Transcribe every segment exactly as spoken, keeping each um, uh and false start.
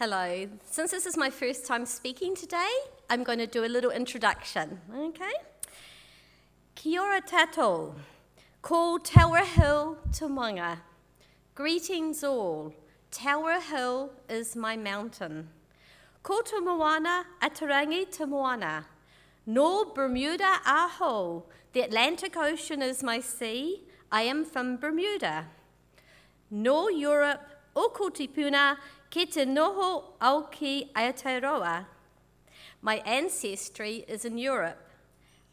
Hello. Since this is my first time speaking today, I'm going to do a little introduction, okay? Kia ora tātou, ko Tower Hill to Maunga. Greetings all, Tower Hill is my mountain. Ko to Moana, atarangi to Moana. No Bermuda aho, the Atlantic Ocean is my sea, I am from Bermuda. No Europe, o Kotipuna, ke te noho au ki Aotearoa. My ancestry is in Europe.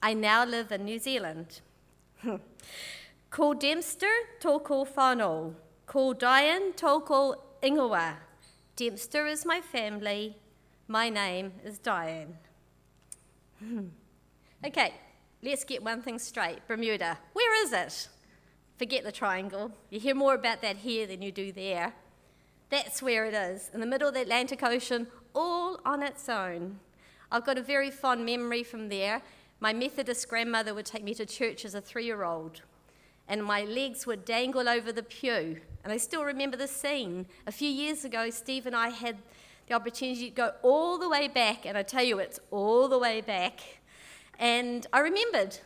I now live in New Zealand. Ko Dempster tōko whānau. Ko Diane tōko ingoa. Dempster is my family. My name is Diane. Okay, let's get one thing straight. Bermuda, where is it? Forget the triangle. You hear more about that here than you do there. That's where it is, in the middle of the Atlantic Ocean, all on its own. I've got a very fond memory from there. My Methodist grandmother would take me to church as a three-year-old, and my legs would dangle over the pew. And I still remember the scene. A few years ago, Steve and I had the opportunity to go all the way back, and I tell you, it's all the way back. And I remembered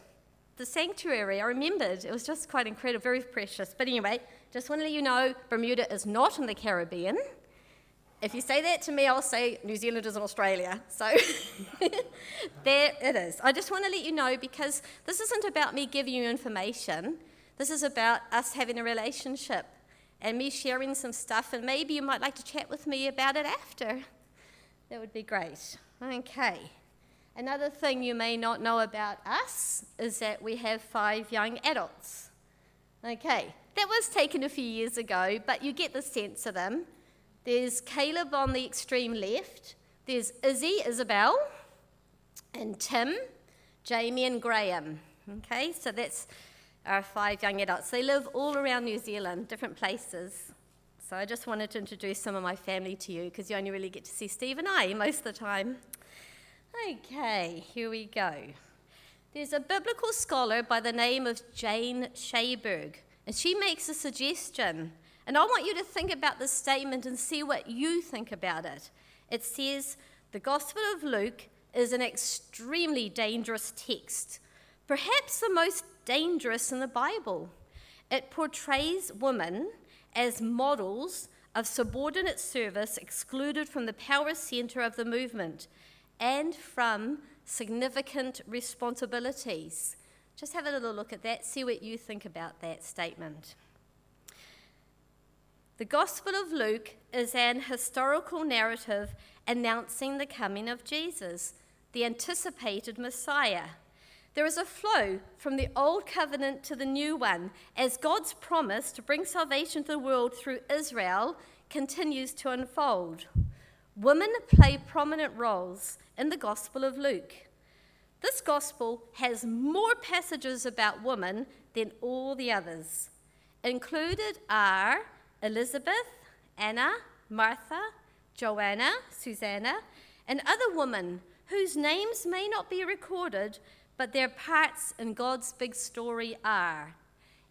the sanctuary. I remembered. It was just quite incredible, very precious. But anyway, just want to let you know, Bermuda is not in the Caribbean. If you say that to me, I'll say New Zealand is in Australia. So there it is. I just want to let you know, because this isn't about me giving you information. This is about us having a relationship and me sharing some stuff, and maybe you might like to chat with me about it after. That would be great. Okay. Another thing you may not know about us is that we have five young adults. Okay, that was taken a few years ago, but you get the sense of them. There's Caleb on the extreme left, there's Izzy, Isabel, and Tim, Jamie and Graham. Okay, so that's our five young adults. They live all around New Zealand, different places. So I just wanted to introduce some of my family to you, because you only really get to see Steve and I most of the time. Okay, here we go. There's a biblical scholar by the name of Jane Schaberg, and she makes a suggestion. And I want you to think about this statement and see what you think about it. It says, the Gospel of Luke is an extremely dangerous text, perhaps the most dangerous in the Bible. It portrays women as models of subordinate service, excluded from the power center of the movement and from significant responsibilities. Just have a little look at that, see what you think about that statement. The Gospel of Luke is an historical narrative announcing the coming of Jesus, the anticipated Messiah. There is a flow from the old covenant to the new one, as God's promise to bring salvation to the world through Israel continues to unfold. Women play prominent roles in the Gospel of Luke. This gospel has more passages about women than all the others. Included are Elizabeth, Anna, Martha, Joanna, Susanna, and other women whose names may not be recorded, but their parts in God's big story are.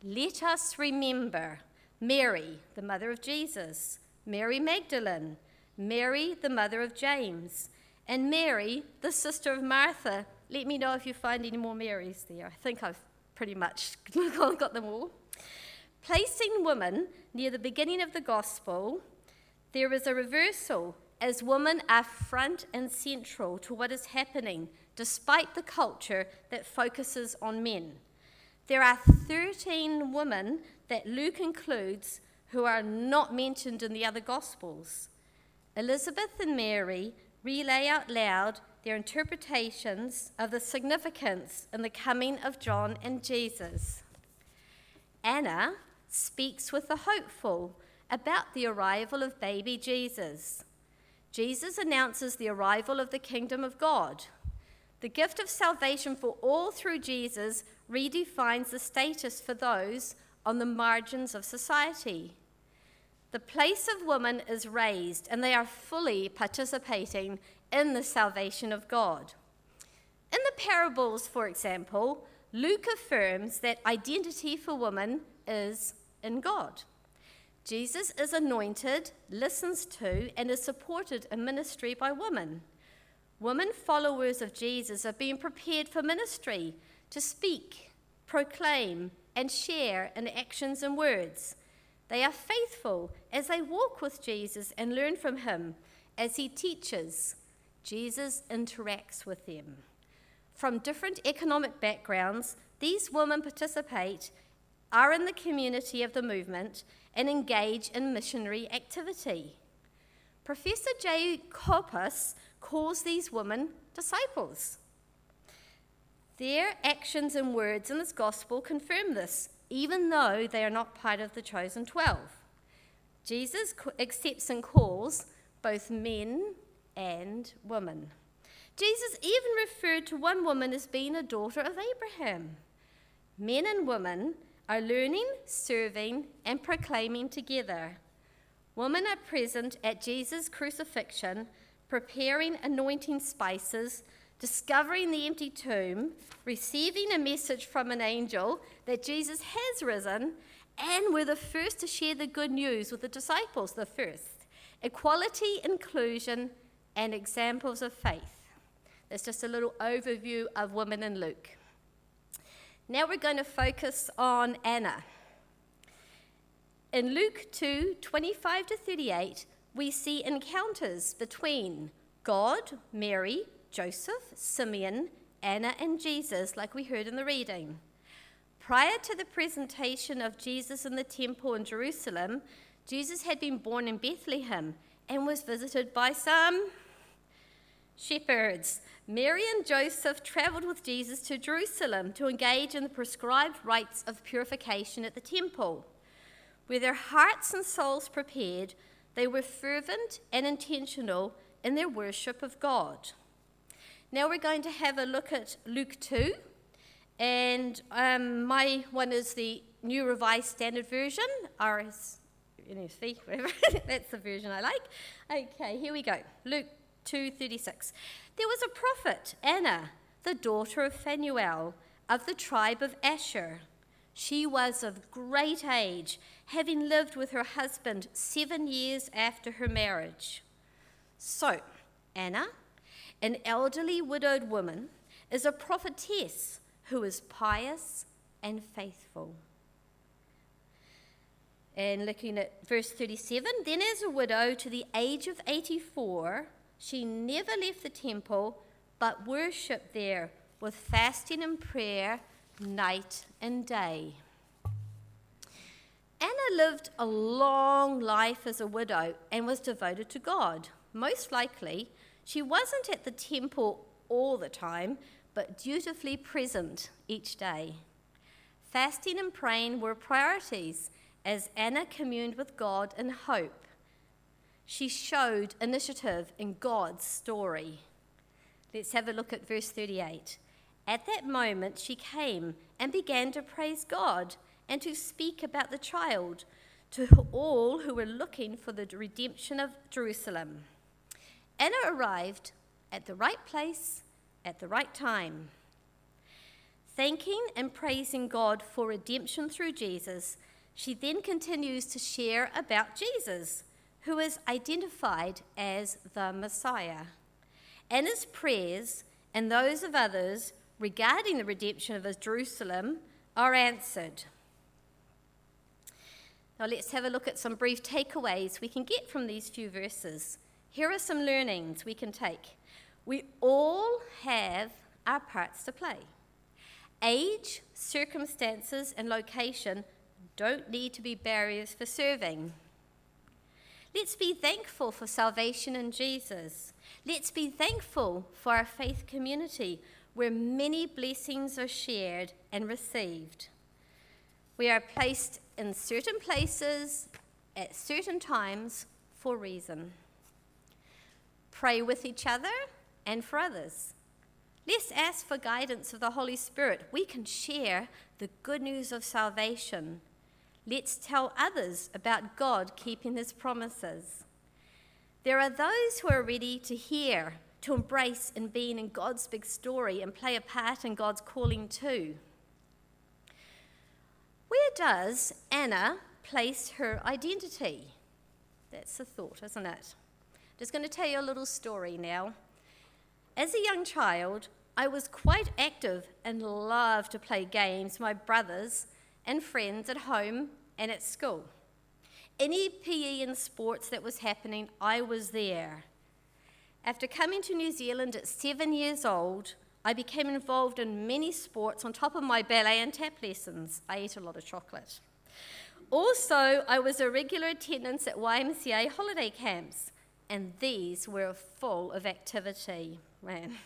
Let us remember Mary, the mother of Jesus, Mary Magdalene, Mary, the mother of James, and Mary, the sister of Martha. Let me know if you find any more Marys there. I think I've pretty much got them all. Placing women near the beginning of the gospel, there is a reversal, as women are front and central to what is happening, despite the culture that focuses on men. There are thirteen women that Luke includes who are not mentioned in the other gospels. Elizabeth and Mary relay out loud their interpretations of the significance in the coming of John and Jesus. Anna speaks with the hopeful about the arrival of baby Jesus. Jesus announces the arrival of the kingdom of God. The gift of salvation for all through Jesus redefines the status for those on the margins of society. The place of women is raised, and they are fully participating in the salvation of God. In the parables, for example, Luke affirms that identity for women is in God. Jesus is anointed, listens to, and is supported in ministry by women. Women followers of Jesus are being prepared for ministry, to speak, proclaim, and share in actions and words. They are faithful as they walk with Jesus and learn from him. As he teaches, Jesus interacts with them. From different economic backgrounds, these women participate, are in the community of the movement, and engage in missionary activity. Professor Jay Coppus calls these women disciples. Their actions and words in this gospel confirm this, even though they are not part of the chosen twelve. Jesus accepts and calls both men and women. Jesus even referred to one woman as being a daughter of Abraham. Men and women are learning, serving, and proclaiming together. Women are present at Jesus' crucifixion, preparing anointing spices, discovering the empty tomb, receiving a message from an angel that Jesus has risen, and were the first to share the good news with the disciples, the first. Equality, inclusion, and examples of faith. That's just a little overview of women in Luke. Now we're going to focus on Anna. In Luke two, twenty-five to thirty-eight, we see encounters between God, Mary, Joseph, Simeon, Anna, and Jesus, like we heard in the reading. Prior to the presentation of Jesus in the temple in Jerusalem, Jesus had been born in Bethlehem and was visited by some shepherds. Mary and Joseph traveled with Jesus to Jerusalem to engage in the prescribed rites of purification at the temple. With their hearts and souls prepared, they were fervent and intentional in their worship of God. Now we're going to have a look at Luke two, and um, my one is the New Revised Standard Version, R S N F V, whatever, that's the version I like. Okay, here we go, Luke two thirty-six. There was a prophet, Anna, the daughter of Phanuel, of the tribe of Asher. She was of great age, having lived with her husband seven years after her marriage. So, Anna, an elderly widowed woman, is a prophetess who is pious and faithful. And looking at verse thirty-seven, then as a widow to the age of eighty-four, she never left the temple, but worshipped there with fasting and prayer night and day. Anna lived a long life as a widow and was devoted to God. Most likely, she wasn't at the temple all the time, but dutifully present each day. Fasting and praying were priorities as Anna communed with God in hope. She showed initiative in God's story. Let's have a look at verse thirty-eight. At that moment, she came and began to praise God and to speak about the child to all who were looking for the redemption of Jerusalem. Anna arrived at the right place at the right time. Thanking and praising God for redemption through Jesus, she then continues to share about Jesus, who is identified as the Messiah. Anna's prayers and those of others regarding the redemption of Jerusalem are answered. Now let's have a look at some brief takeaways we can get from these few verses. Here are some learnings we can take. We all have our parts to play. Age, circumstances, and location don't need to be barriers for serving. Let's be thankful for salvation in Jesus. Let's be thankful for our faith community, where many blessings are shared and received. We are placed in certain places at certain times for a reason. Pray with each other and for others. Let's ask for guidance of the Holy Spirit. We can share the good news of salvation. Let's tell others about God keeping his promises. There are those who are ready to hear, to embrace and be in God's big story and play a part in God's calling too. Where does Anna place her identity. That's the thought, isn't it? Just going to tell you a little story now. As a young child, I was quite active and loved to play games with my brothers and friends at home and at school. Any P E and sports that was happening, I was there. After coming to New Zealand at seven years old, I became involved in many sports on top of my ballet and tap lessons. I ate a lot of chocolate. Also, I was a regular attendance at Y M C A holiday camps, and these were full of activity. Man,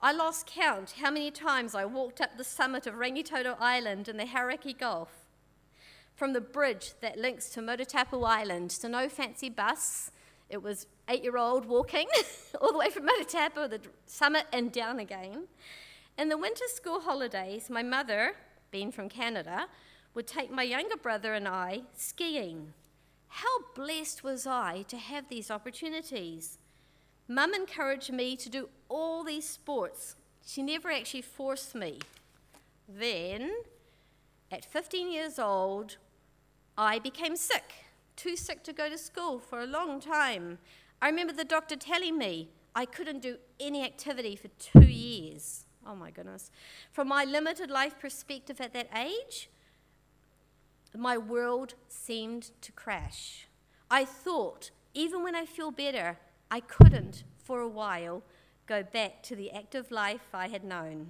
I lost count how many times I walked up the summit of Rangitoto Island in the Hauraki Gulf. From the bridge that links to Motutapu Island, so no fancy bus, it was eight-year-old walking all the way from Motutapu, the summit, and down again. In the winter school holidays, my mother, being from Canada, would take my younger brother and I skiing. How blessed was I to have these opportunities. Mum encouraged me to do all these sports. She never actually forced me. Then, at fifteen years old, I became sick, too sick to go to school for a long time. I remember the doctor telling me I couldn't do any activity for two years. Oh my goodness. From my limited life perspective at that age, my world seemed to crash. I thought, even when I feel better, I couldn't, for a while, go back to the active life I had known.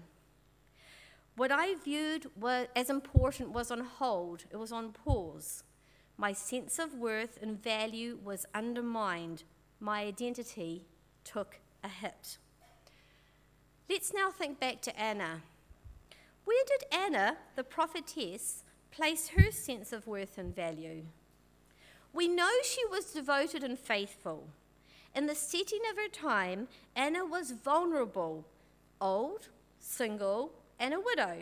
What I viewed was, as important was on hold, it was on pause. My sense of worth and value was undermined. My identity took a hit. Let's now think back to Anna. Where did Anna, the prophetess, place her sense of worth and value? We know she was devoted and faithful. In the setting of her time, Anna was vulnerable, old, single, and a widow.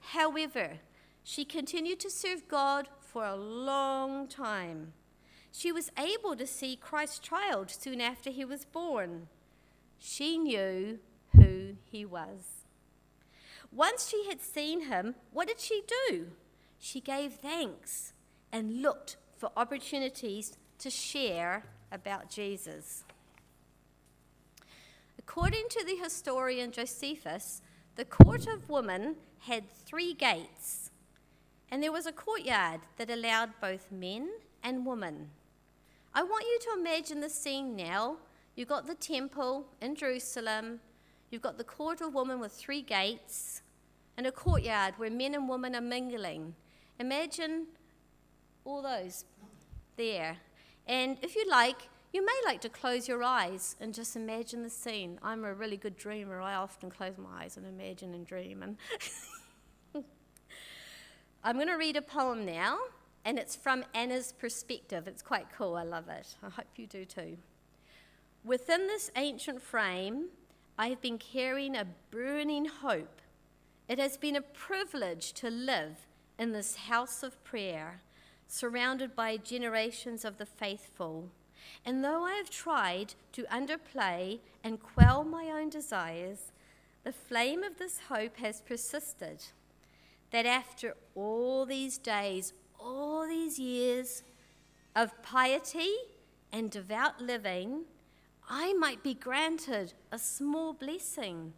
However, she continued to serve God for a long time. She was able to see Christ's child soon after he was born. She knew who he was. Once she had seen him, what did she do? She gave thanks and looked for opportunities to share about Jesus. According to the historian Josephus, the court of women had three gates, and there was a courtyard that allowed both men and women. I want you to imagine the scene now. You've got the temple in Jerusalem, you've got the court of women with three gates, and a courtyard where men and women are mingling. Imagine all those there. And if you like, you may like to close your eyes and just imagine the scene. I'm a really good dreamer. I often close my eyes and imagine and dream. And I'm going to read a poem now, and it's from Anna's perspective. It's quite cool. I love it. I hope you do too. Within this ancient frame, I have been carrying a burning hope. It has been a privilege to live in this house of prayer, surrounded by generations of the faithful. And though I have tried to underplay and quell my own desires, the flame of this hope has persisted, that after all these days, all these years of piety and devout living, I might be granted a small blessing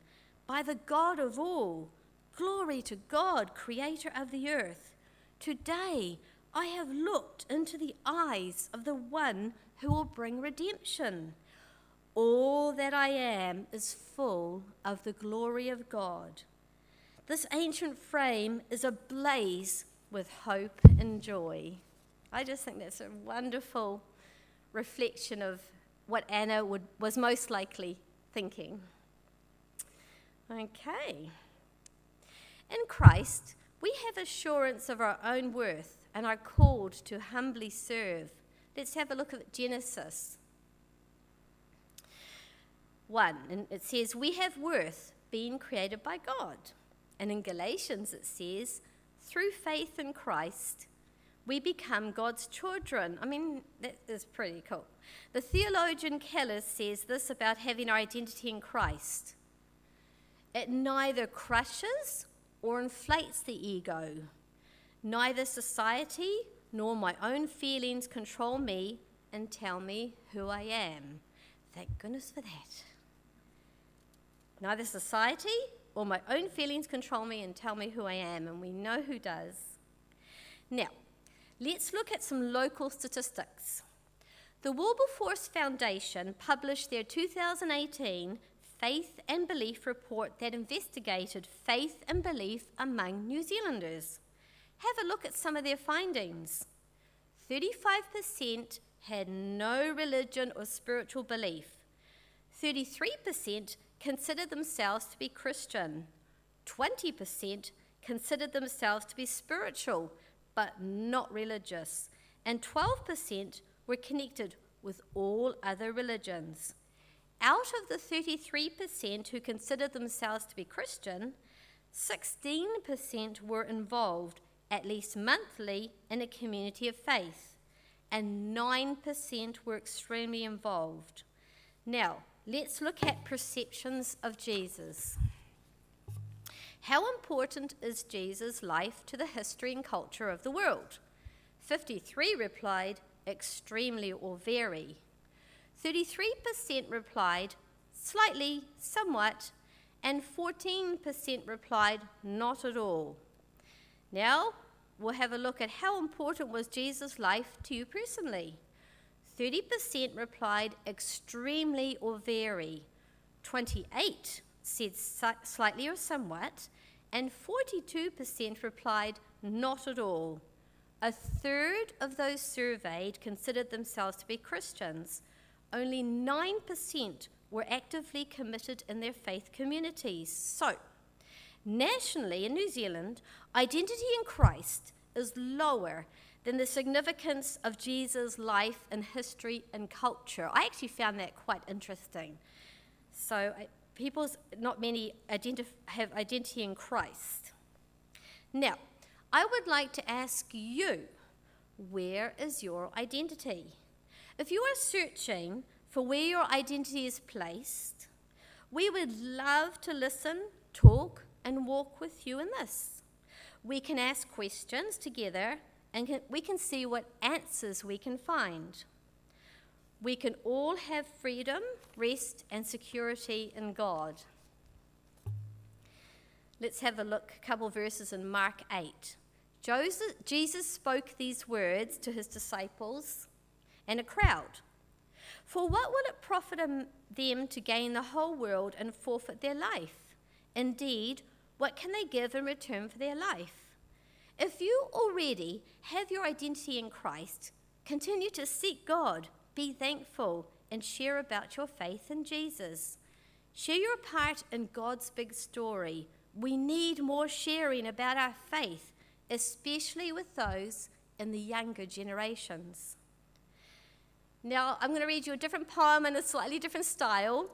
by the God of all. Glory to God, creator of the earth. Today, I have looked into the eyes of the one who will bring redemption. All that I am is full of the glory of God. This ancient frame is ablaze with hope and joy. I just think that's a wonderful reflection of what Anna would, was most likely thinking. Okay. In Christ, we have assurance of our own worth and are called to humbly serve. Let's have a look at Genesis one. And it says, we have worth, being created by God. And in Galatians it says, through faith in Christ, we become God's children. I mean, that is pretty cool. The theologian Keller says this about having our identity in Christ. It neither crushes or inflates the ego. Neither society nor my own feelings control me and tell me who I am. Thank goodness for that. Neither society or my own feelings control me and tell me who I am, and we know who does. Now, let's look at some local statistics. The Wilberforce Foundation published their two thousand eighteen Faith and Belief report that investigated faith and belief among New Zealanders. Have a look at some of their findings. thirty-five percent had no religion or spiritual belief. thirty-three percent considered themselves to be Christian. twenty percent considered themselves to be spiritual, but not religious. And twelve percent were connected with all other religions. Out of the thirty-three percent who considered themselves to be Christian, sixteen percent were involved, at least monthly, in a community of faith, and nine percent were extremely involved. Now, let's look at perceptions of Jesus. How important is Jesus' life to the history and culture of the world? fifty-three replied, extremely or very. thirty-three percent replied, slightly, somewhat, and fourteen percent replied, not at all. Now, we'll have a look at how important was Jesus' life to you personally. thirty percent replied extremely or very. twenty-eight said slightly or somewhat, and forty-two percent replied not at all. A third of those surveyed considered themselves to be Christians. Only nine percent were actively committed in their faith communities. So, nationally in New Zealand, identity in Christ is lower than the significance of Jesus' life and history and culture. I actually found that quite interesting. So uh, people's, not many identif have identity in Christ. Now, I would like to ask you, where is your identity? If you are searching for where your identity is placed, we would love to listen, talk, and walk with you in this. We can ask questions together, and can, we can see what answers we can find. We can all have freedom, rest, and security in God. Let's have a look, a couple verses in Mark eight. Joseph, Jesus spoke these words to his disciples and a crowd. For what will it profit them to gain the whole world and forfeit their life? Indeed, what can they give in return for their life? If you already have your identity in Christ, continue to seek God, be thankful, and share about your faith in Jesus. Share your part in God's big story. We need more sharing about our faith, especially with those in the younger generations. Now, I'm going to read you a different poem in a slightly different style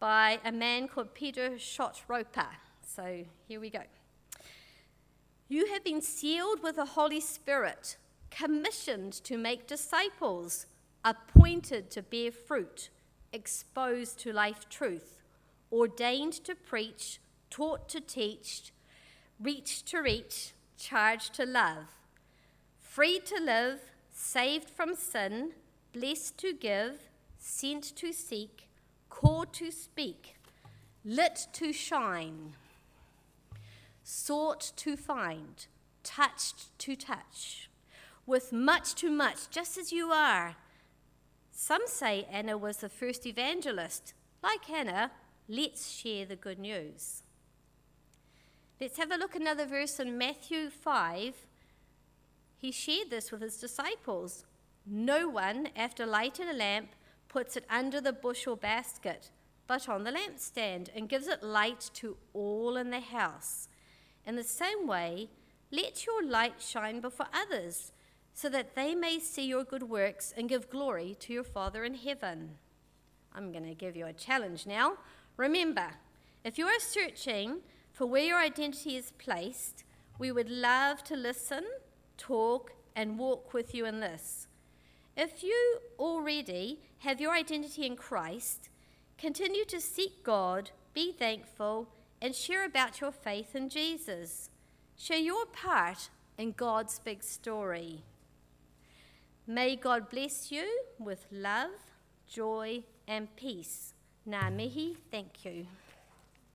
by a man called Peter Schott Roper. So here we go. You have been sealed with the Holy Spirit, commissioned to make disciples, appointed to bear fruit, exposed to life truth, ordained to preach, taught to teach, reached to reach, charged to love, free to live, saved from sin, blessed to give, sent to seek, called to speak, lit to shine, sought to find, touched to touch, with much to much, just as you are. Some say Anna was the first evangelist. Like Anna, let's share the good news. Let's have a look at another verse in Matthew five. He shared this with his disciples. No one, after lighting a lamp, puts it under the bushel basket, but on the lampstand, and gives it light to all in the house. In the same way, let your light shine before others, so that they may see your good works and give glory to your Father in heaven. I'm going to give you a challenge now. Remember, if you are searching for where your identity is placed, we would love to listen, talk, and walk with you in this. If you already have your identity in Christ, continue to seek God, be thankful, and share about your faith in Jesus. Share your part in God's big story. May God bless you with love, joy, and peace. Ngā mihi, thank you.